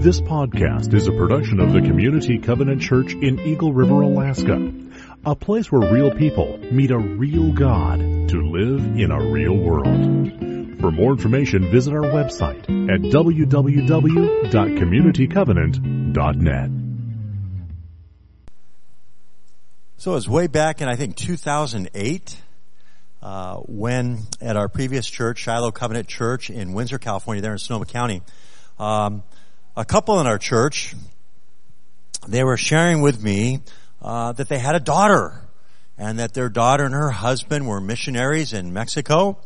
This podcast is a production of the Community Covenant Church in Eagle River, Alaska, a place where real people meet a real God to live in a real world. For more information, visit our website at www.communitycovenant.net. So it was way back in, I think, 2008, when at our previous church, Shiloh Covenant Church in Windsor, California, there in Sonoma County, a couple in our church, they were sharing with me that they had a daughter, and that their daughter and her husband were missionaries in Mexico.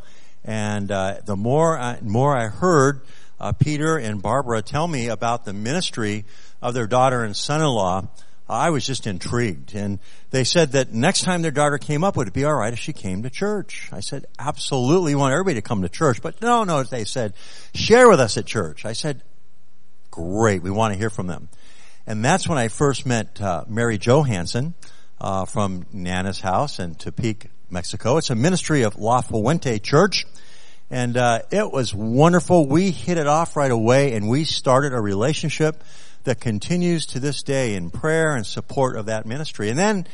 And the more I heard Peter and Barbara tell me about the ministry of their daughter and son-in-law, I was just intrigued. And they said that next time their daughter came up, would it be all right if she came to church? I said, absolutely, want everybody to come to church. But no, they said, share with us at church. I said, great, we want to hear from them. And that's when I first met Mary Johansen from Nana's House in Topeka, Mexico. It's a ministry of La Fuente Church. And it was wonderful. We hit it off right away, and we started a relationship that continues to this day in prayer and support of that ministry. And then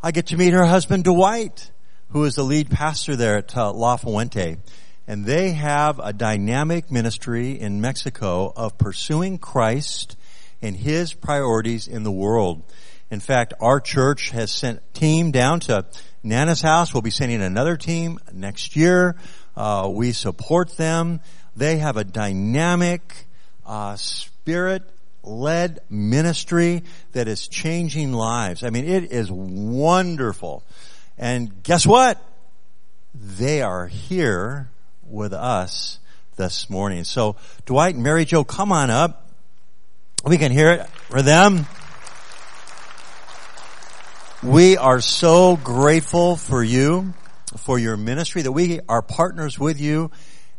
I get to meet her husband, Dwight, who is the lead pastor there at La Fuente. And they have a dynamic ministry in Mexico of pursuing Christ and his priorities in the world. In fact, our church has sent a team down to Nana's house. We'll be sending another team next year. We support them. They have a dynamic, spirit led ministry that is changing lives. I mean, it is wonderful. And guess what? They are here with us this morning. So Dwight and Mary Jo, come on up. We can hear it for them. We are so grateful for you, for your ministry, that we are partners with you,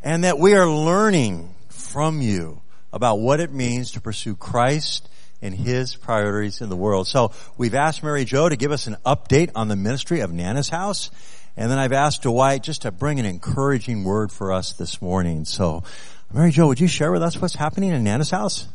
and that we are learning from you about what it means to pursue Christ and his priorities in the world. So we've asked Mary Jo to give us an update on the ministry of Nana's House. And then I've asked Dwight just to bring an encouraging word for us this morning. So Mary Jo, would you share with us what's happening in Nana's House?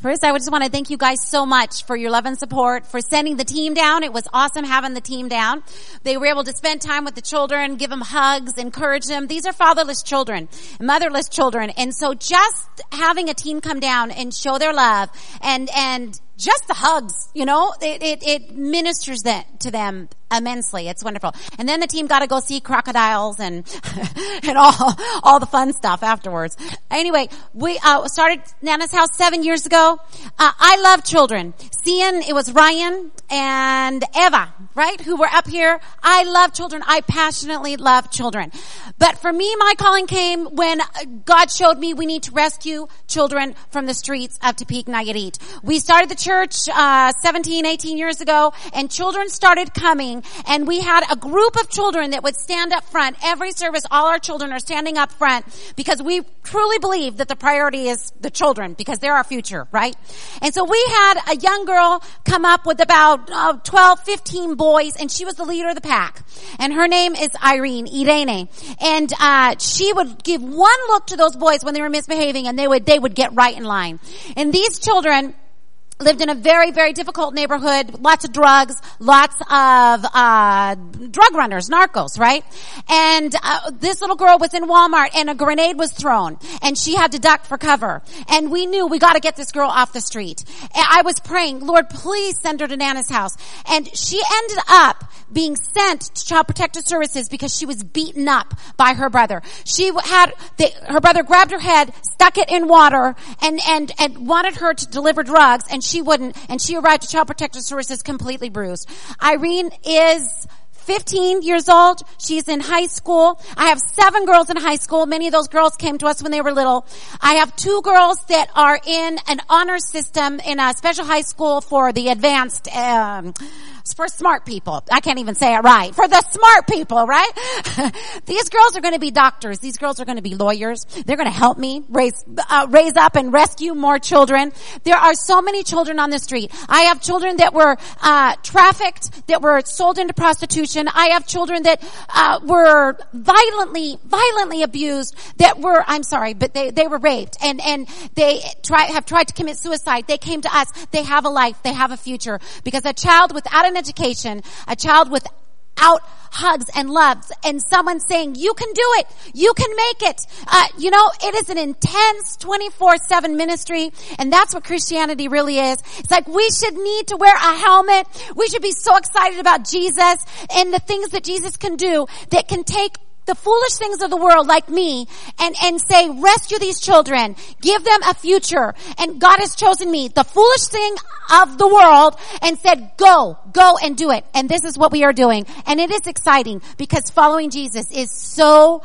First, I just want to thank you guys so much for your love and support, for sending the team down. It was awesome having the team down. They were able to spend time with the children, give them hugs, encourage them. These are fatherless children, motherless children. And so just having a team come down and show their love and just the hugs, you know, it ministers that to them immensely. It's wonderful. And then the team got to go see crocodiles and and all the fun stuff afterwards. Anyway, we started Nana's House 7 years ago. I love children. Seeing it was Ryan and Eva, right, who were up here. I love children. I passionately love children. But for me, my calling came when God showed me we need to rescue children from the streets of Topeka Nayarit. We started the church 18 years ago, and children started coming. And we had a group of children that would stand up front. Every service, all our children are standing up front because we truly believe that the priority is the children because they're our future, right? And so we had a young girl come up with about 12, 15 boys, and she was the leader of the pack. And her name is Irene. And she would give one look to those boys when they were misbehaving, and they would get right in line. And these children lived in a very, very difficult neighborhood, lots of drugs, lots of drug runners, narcos, right? And this little girl was in Walmart, and a grenade was thrown, and she had to duck for cover. And we knew we got to get this girl off the street. And I was praying, Lord, please send her to Nana's house. And she ended up being sent to Child Protective Services because she was beaten up by her brother. She had her brother grabbed her head, stuck it in water, and wanted her to deliver drugs, and she wouldn't, and she arrived at Child Protective Services completely bruised. Irene is 15 years old. She's in high school. I have 7 girls in high school. Many of those girls came to us when they were little. I have 2 girls that are in an honor system in a special high school for the advanced for smart people. I can't even say it right. For the smart people, right? These girls are going to be doctors. These girls are going to be lawyers. They're going to help me raise up and rescue more children. There are so many children on the street. I have children that were trafficked, that were sold into prostitution. I have children that were violently abused, that were, they were raped and they have tried to commit suicide. They came to us. They have a life. They have a future. Because a child without an education, a child without hugs and loves and someone saying, you can do it, you can make it. It is an intense 24/7 ministry, and that's what Christianity really is. It's like we should need to wear a helmet. We should be so excited about Jesus and the things that Jesus can do that can take the foolish things of the world like me and say, rescue these children, give them a future. And God has chosen me, the foolish thing of the world, and said, go and do it. And this is what we are doing. And it is exciting because following Jesus is so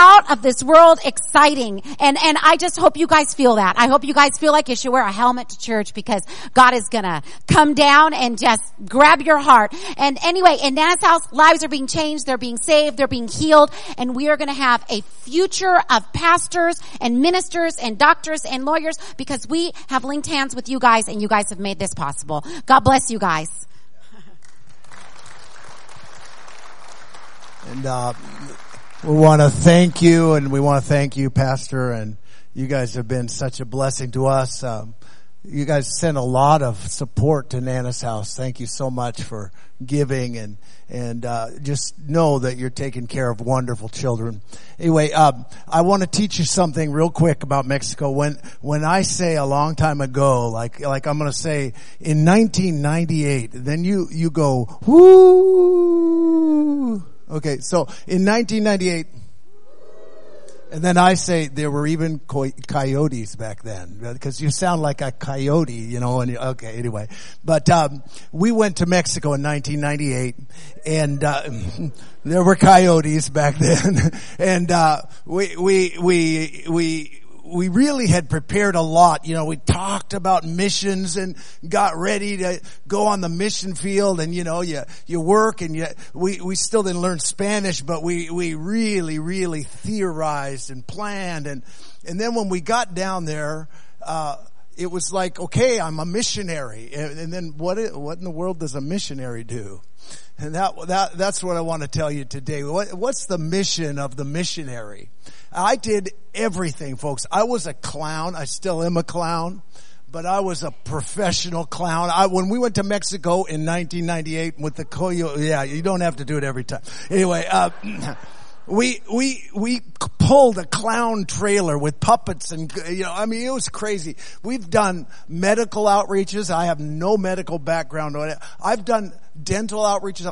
out of this world exciting. And I just hope you guys feel that. I hope you guys feel like you should wear a helmet to church, because God is gonna come down and just grab your heart. And anyway, in Nana's house, lives are being changed, they're being saved, they're being healed, and we are gonna have a future of pastors and ministers and doctors and lawyers, because we have linked hands with you guys and you guys have made this possible. God bless you guys. And we want to thank you, and we want to thank you, Pastor, and you guys have been such a blessing to us. You guys sent a lot of support to Nana's house. Thank you so much for giving, and just know that you're taking care of wonderful children. Anyway, I want to teach you something real quick about Mexico. When I say a long time ago, like I'm going to say in 1998, then you go, whoo. Okay, so in 1998, and then I say there were even coyotes back then, because you sound like a coyote, anyway. But we went to Mexico in 1998, and there were coyotes back then, and we really had prepared a lot. We talked about missions and got ready to go on the mission field, and you work, and we still didn't learn Spanish, but we really, really theorized and planned. And then when we got down there, it was like, okay, I'm a missionary. And then what in the world does a missionary do? And that's what I want to tell you today. What's the mission of the missionary? I did everything, folks. I was a clown. I still am a clown, but I was a professional clown. When we went to Mexico in 1998 with the coyote, yeah, you don't have to do it every time. Anyway, we pulled a clown trailer with puppets and, it was crazy. We've done medical outreaches. I have no medical background on it. I've done dental outreaches.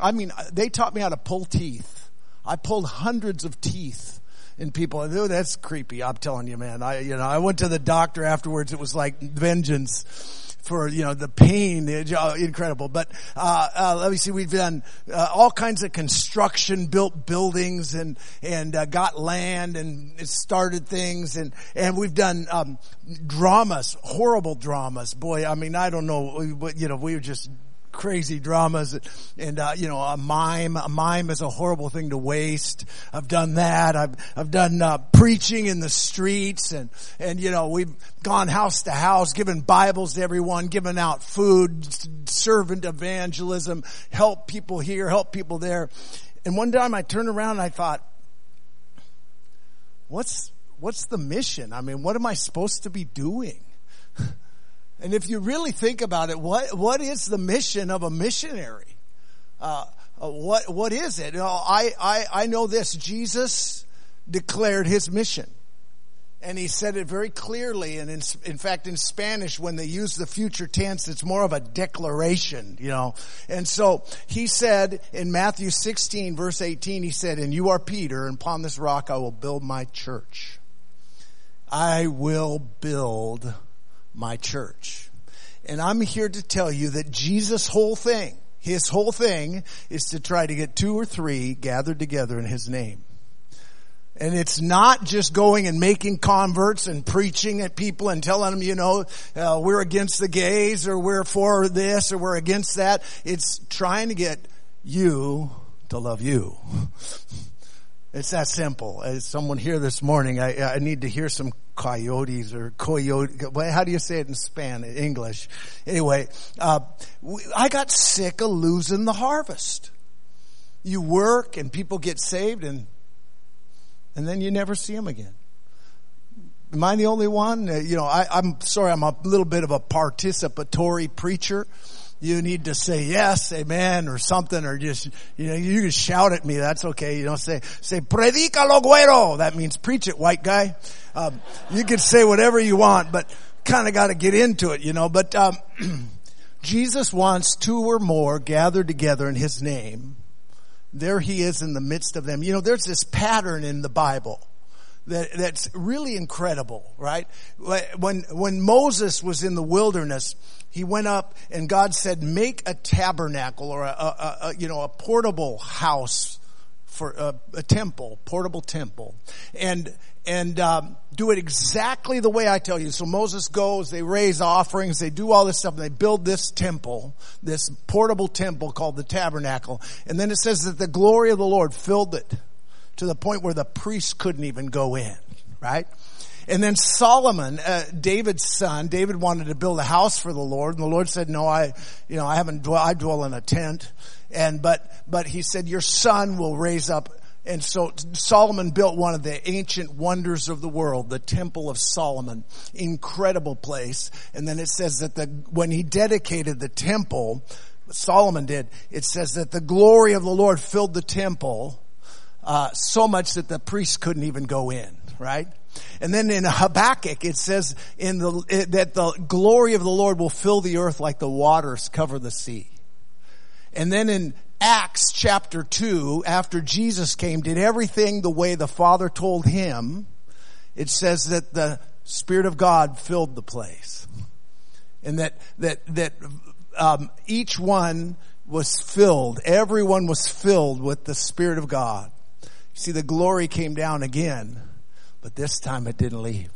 They taught me how to pull teeth. I pulled hundreds of teeth in people. Oh, that's creepy. I'm telling you, man. I went to the doctor afterwards. It was like vengeance for, the pain. Incredible. But, let me see. We've done, all kinds of construction, built buildings and got land and started things. And we've done, dramas, horrible dramas. Boy, I don't know, but, we were just crazy dramas, and a mime is a horrible thing to waste. I've done that. I've done preaching in the streets, and we've gone house to house, given Bibles to everyone, given out food, servant evangelism, help people here, help people there. And one time I turned around and I thought, what's the mission? What am I supposed to be doing? And if you really think about it, what is the mission of a missionary? What is it? I know this. Jesus declared his mission. And he said it very clearly. And in fact, in Spanish, when they use the future tense, it's more of a declaration, And so he said in Matthew 16, verse 18, he said, "And you are Peter, and upon this rock I will build my church." I will build my church. And I'm here to tell you that Jesus' whole thing, is to try to get two or three gathered together in his name. And it's not just going and making converts and preaching at people and telling them, we're against the gays or we're for this or we're against that. It's trying to get you to love you. It's that simple. As someone here this morning, I need to hear some coyotes or coyote. How do you say it in Spanish, English? Anyway, I got sick of losing the harvest. You work and people get saved and then you never see them again. Am I the only one? I'm sorry, I'm a little bit of a participatory preacher. You need to say yes, amen, or something, or just, you can shout at me. That's okay. Say, predícalo, güero. That means preach it, white guy. You can say whatever you want, but kind of got to get into it, But Jesus wants two or more gathered together in his name. There he is in the midst of them. There's this pattern in the Bible that's really incredible, right? When Moses was in the wilderness, he went up and God said, make a tabernacle or a portable house for a temple, portable temple. And do it exactly the way I tell you. So Moses goes, they raise offerings, they do all this stuff, and they build this temple, this portable temple called the tabernacle. And then it says that the glory of the Lord filled it to the point where the priests couldn't even go in, right? And then Solomon, David's son, David wanted to build a house for the Lord, and the Lord said, no, I dwell in a tent. But he said, your son will raise up. And so Solomon built one of the ancient wonders of the world, the Temple of Solomon. Incredible place. And then it says that when he dedicated the temple, Solomon did, it says that the glory of the Lord filled the temple, so much that the priests couldn't even go in, right? And then in Habakkuk, it says that the glory of the Lord will fill the earth like the waters cover the sea. And then in Acts chapter 2, after Jesus came, did everything the way the Father told him, it says that the Spirit of God filled the place. And that each one was filled. Everyone was filled with the Spirit of God. You see, the glory came down again, but this time it didn't leave.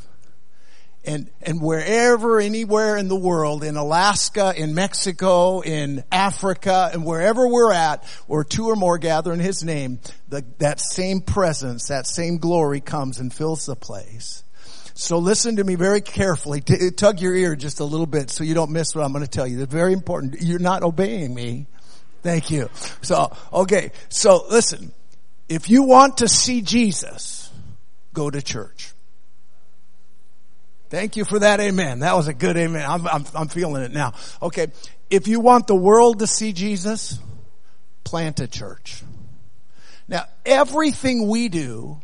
And wherever, anywhere in the world, in Alaska, in Mexico, in Africa, and wherever we're at, or two or more gather in his name, that same presence, that same glory comes and fills the place. So listen to me very carefully. Tug your ear just a little bit so you don't miss what I'm going to tell you. It's very important. You're not obeying me. Thank you. So listen. If you want to see Jesus, go to church. Thank you for that amen. That was a good amen. I'm feeling it now. Okay. If you want the world to see Jesus, plant a church. Now, everything we do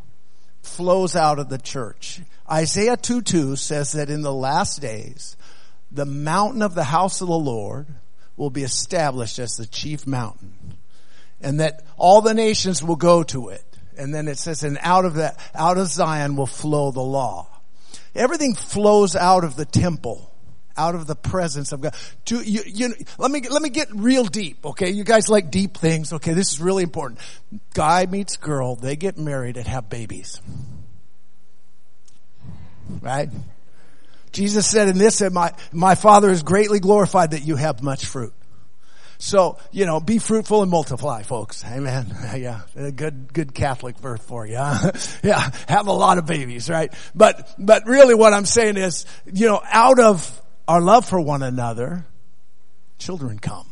flows out of the church. Isaiah 2:2 says that in the last days, the mountain of the house of the Lord will be established as the chief mountain, and that all the nations will go to it. And then it says, and out of Zion will flow the law. Everything flows out of the temple, out of the presence of God. Let me get real deep, okay? You guys like deep things, okay? This is really important. Guy meets girl, they get married and have babies, right? Jesus said in this, my Father is greatly glorified that you have much fruit. So, be fruitful and multiply, folks. Amen. Yeah. A good Catholic birth for you. Huh? Yeah. Have a lot of babies, right? But really what I'm saying is, out of our love for one another, children come.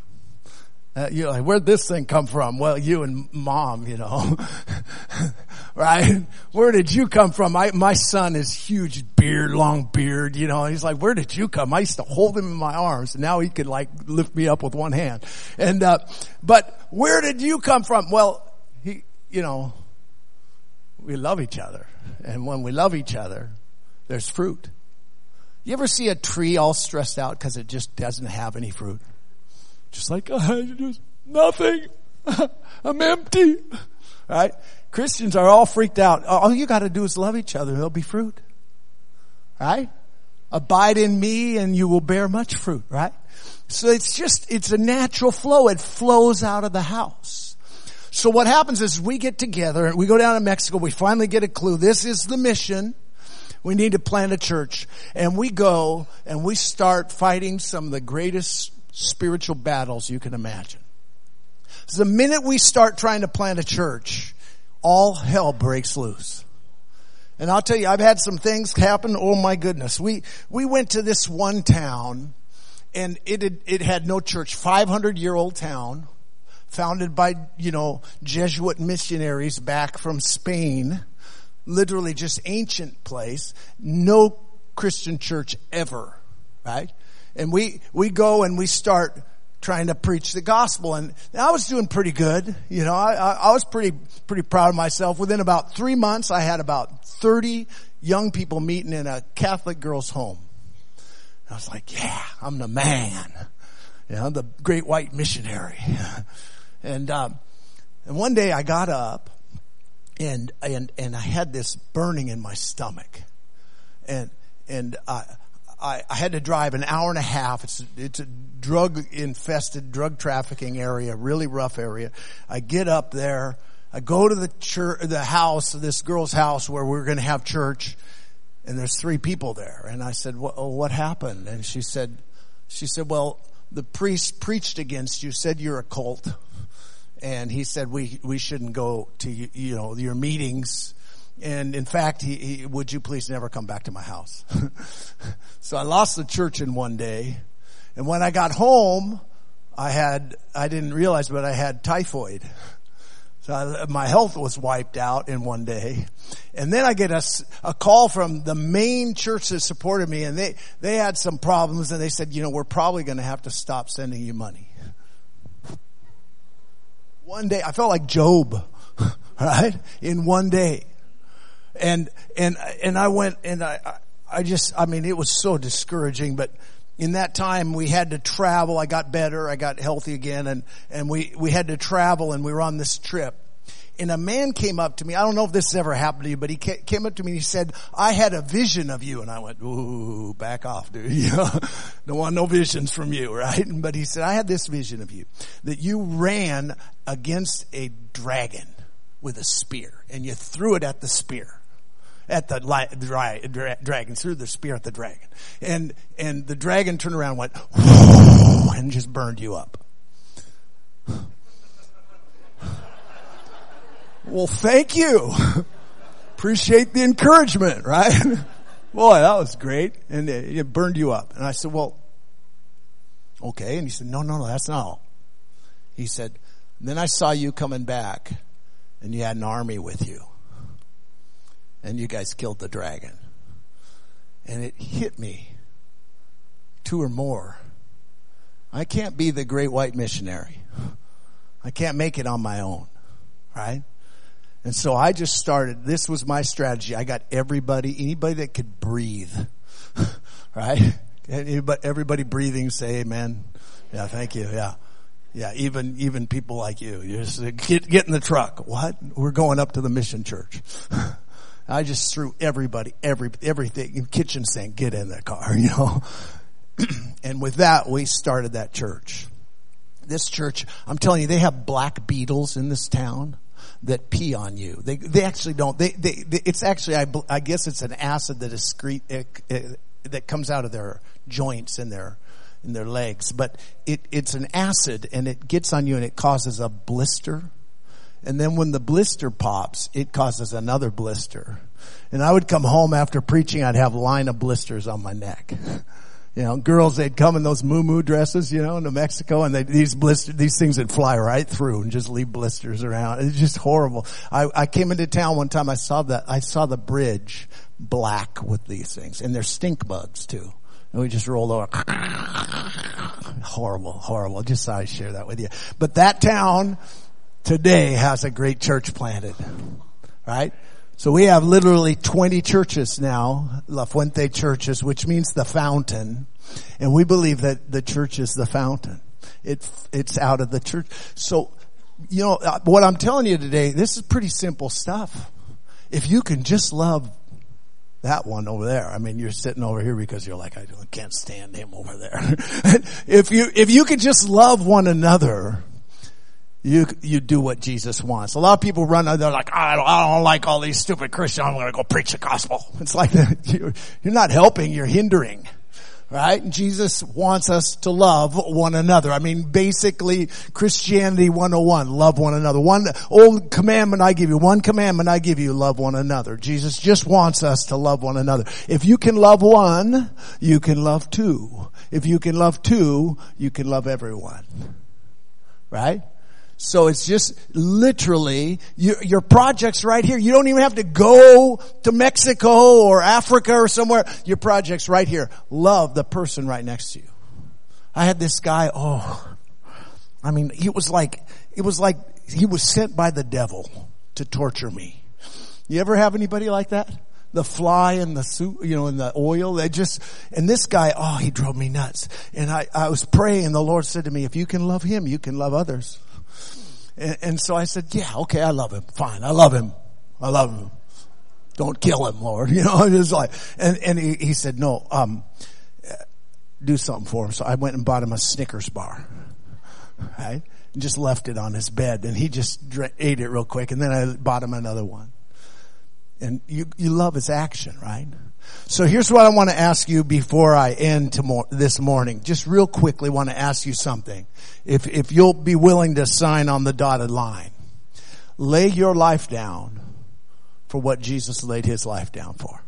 You're like, where'd this thing come from? Well, you and mom, right? Where did you come from? My son is huge beard, long beard, He's like, where did you come? I used to hold him in my arms, and now he could lift me up with one hand. And, but where did you come from? Well, we love each other. And when we love each other, there's fruit. You ever see a tree all stressed out because it just doesn't have any fruit? Just like, nothing. I'm empty. Right? Christians are all freaked out. All you got to do is love each other. There'll be fruit. Right? Abide in me and you will bear much fruit. Right? So it's a natural flow. It flows out of the house. So what happens is we get together and we go down to Mexico. We finally get a clue. This is the mission. We need to plant a church. And we go and we start fighting some of the greatest spiritual battles you can imagine. So the minute we start trying to plant a church, all hell breaks loose. And I'll tell you, I've had some things happen. Oh my goodness. We went to this one town and it had no church. 500-year-old town founded by, Jesuit missionaries back from Spain. Literally just ancient place. No Christian church ever, right? And we go and we start trying to preach the gospel, and I was doing pretty good. I was pretty proud of myself. Within about 3 months, I had about 30 young people meeting in a Catholic girl's home. And I was like, yeah, I'm the man. I'm the great white missionary. And one day I got up and I had this burning in my stomach, and I had to drive an hour and a half. It's a drug-infested, drug-trafficking area, really rough area. I get up there. I go to the house, this girl's house where we're going to have church, and there's 3 people there. And I said, what happened? And she said, well, the priest preached against you, said you're a cult, and he said we shouldn't go to your meetings. And in fact, he would you please never come back to my house? So I lost the church in one day. And when I got home, I didn't realize, but I had typhoid. So my health was wiped out in one day. And then I get a call from the main church that supported me, and they had some problems, and they said, we're probably going to have to stop sending you money. One day, I felt like Job, right? In one day. And I went and I just, it was so discouraging, but in that time we had to travel. I got better. I got healthy again. And we had to travel, and we were on this trip, and a man came up to me. I don't know if this has ever happened to you, but he came up to me and he said, I had a vision of you. And I went, ooh, back off, dude. Don't want no visions from you, right? But he said, I had this vision of you that you ran against a dragon with a spear, and you threw it at the spear. At the dragon, threw the spear at the dragon. And the dragon turned around and went, whoo, and just burned you up. Well, thank you. Appreciate the encouragement, right? Boy, that was great. And it burned you up. And I said, well, okay. And he said, no, that's not all. He said, then I saw you coming back, and you had an army with you. And you guys killed the dragon. And it hit me. 2 or more. I can't be the great white missionary. I can't make it on my own. Right? And so I just started. This was my strategy. I got anybody that could breathe. Right? Everybody breathing, say amen. Yeah, thank you. Yeah. Yeah, even people like you. You just get in the truck. What? We're going up to the mission church. I just threw everything, kitchen sink, get in the car, And with that, we started that church. This church, I'm telling you, they have black beetles in this town that pee on you. They actually don't. It's actually, I guess it's an acid that is that comes out of their joints and their legs. But it's an acid, and it gets on you, and it causes a blister. And then when the blister pops, it causes another blister. And I would come home after preaching, I'd have a line of blisters on my neck. Girls, they'd come in those moo-moo dresses, into Mexico, and these things would fly right through and just leave blisters around. It's just horrible. I came into town one time, I saw the bridge black with these things. And they're stink bugs too. And we just rolled over. Horrible, horrible. Just thought I'd share that with you. But that town today has a great church planted, right? So we have literally 20 churches now, La Fuente churches, which means the fountain. And we believe that the church is the fountain. It's out of the church. So, what I'm telling you today, this is pretty simple stuff. If you can just love that one over there. You're sitting over here because you're like, I can't stand him over there. If you could just love one another, you do what Jesus wants. A lot of people run out, they're like, I don't like all these stupid Christians, I'm going to go preach the gospel. It's like you're not helping, you're hindering. Right? And Jesus wants us to love one another. I mean, basically, Christianity 101, love one another. One old commandment I give you, one commandment I give you, love one another. Jesus just wants us to love one another. If you can love one, you can love two. If you can love two, you can love everyone. Right? So it's just literally your project's right here. You don't even have to go to Mexico or Africa or somewhere. Your project's right here. Love the person right next to you. I had this guy, it was like he was sent by the devil to torture me. You ever have anybody like that? The fly in the suit, in the oil. And this guy, he drove me nuts. And I was praying. The Lord said to me, if you can love him, you can love others. And so I said, yeah, okay, I love him. Fine, I love him. Don't kill him, Lord. He said, no, do something for him. So I went and bought him a Snickers bar, right? And just left it on his bed. And he just ate it real quick. And then I bought him another one. And you love his action, right? So here's what I want to ask you before I end this morning. Just real quickly want to ask you something. If you'll be willing to sign on the dotted line. Lay your life down for what Jesus laid his life down for.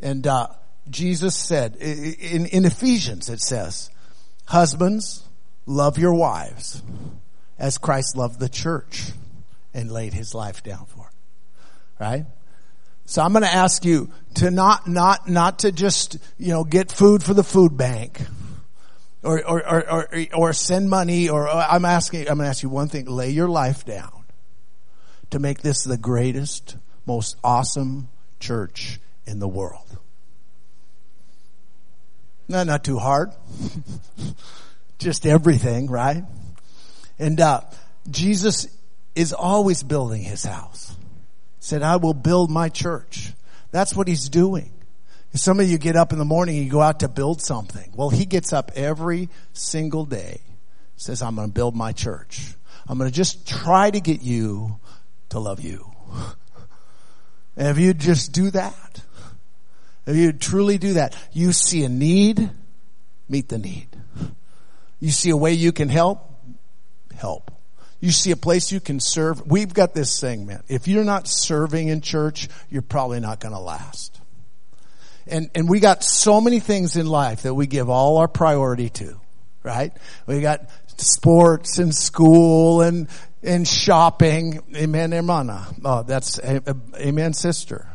And Jesus said, in Ephesians it says, husbands, love your wives as Christ loved the church and laid his life down for. Right? So I'm going to ask you to not to just, get food for the food bank or send money I'm going to ask you one thing. Lay your life down to make this the greatest, most awesome church in the world. No, not too hard. Just everything, right? And, Jesus is always building his house. Said, I will build my church. That's what he's doing. Some of you get up in the morning and you go out to build something. Well, he gets up every single day, says, I'm going to build my church. I'm going to just try to get you to love you. And if you just do that, if you truly do that, you see a need, meet the need. You see a way you can help, help. You see a place you can serve. We've got this thing, man. If you're not serving in church, you're probably not going to last. And we got so many things in life that we give all our priority to, right? We got sports and school and shopping. Amen, hermana. Oh, that's amen, sister.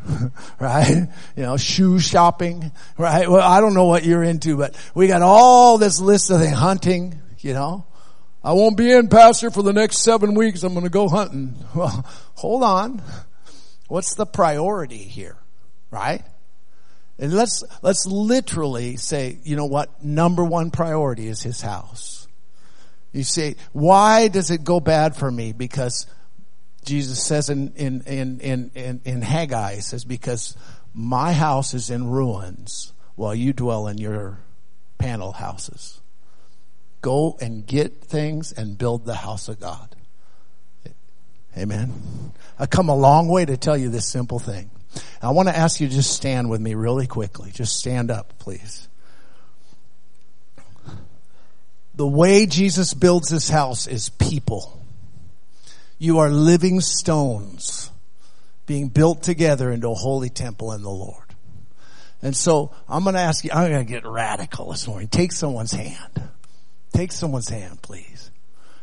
Right? Shoe shopping, right? Well, I don't know what you're into, but we got all this list of things, hunting, I won't be in, Pastor, for the next 7 weeks. I'm going to go hunting. Well, hold on. What's the priority here, right? And let's literally say, you know what? Number one priority is his house. You say, why does it go bad for me? Because Jesus says in Haggai, he says, because my house is in ruins while you dwell in your panel houses. Go and get things and build the house of God. Amen. I've come a long way to tell you this simple thing. I want to ask you to just stand with me really quickly. Just stand up, please. The way Jesus builds his house is people. You are living stones being built together into a holy temple in the Lord. And so I'm going to ask you, I'm going to get radical this morning. Take someone's hand. Take someone's hand, please.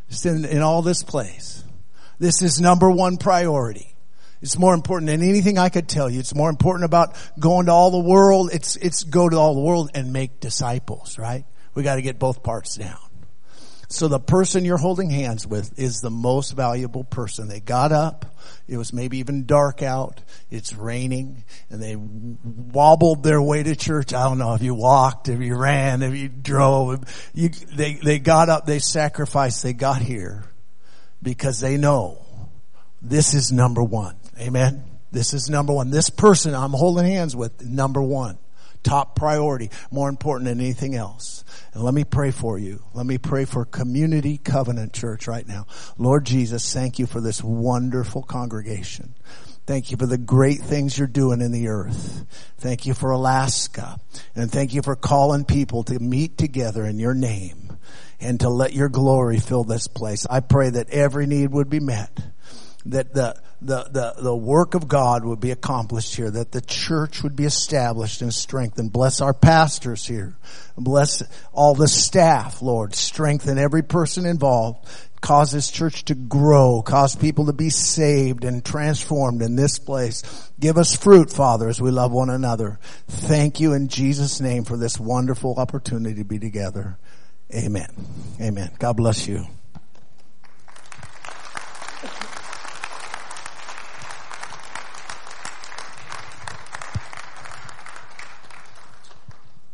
Just in all this place. This is number one priority. It's more important than anything I could tell you. It's more important about going to all the world. It's go to all the world and make disciples, right? We got to get both parts down. So the person you're holding hands with is the most valuable person. They got up. It was maybe even dark out. It's raining. And they wobbled their way to church. I don't know if you walked, if you ran, if you drove. They got up. They sacrificed. They got here because they know this is number one. Amen? This is number one. This person I'm holding hands with, number one. top priority, more important than anything else. And let me pray for you. Let me pray for Community Covenant Church right now. Lord Jesus, thank you for this wonderful congregation. Thank you for the great things you're doing in the earth. Thank you for Alaska. And thank you for calling people to meet together in your name and to let your glory fill this place. I pray that every need would be met, that the work of God would be accomplished here, that the church would be established and strengthened. Bless our pastors here. Bless all the staff, Lord. Strengthen every person involved. Cause this church to grow. Cause people to be saved and transformed in this place. Give us fruit, Father, as we love one another. Thank you in Jesus' name for this wonderful opportunity to be together. Amen. Amen. God bless you.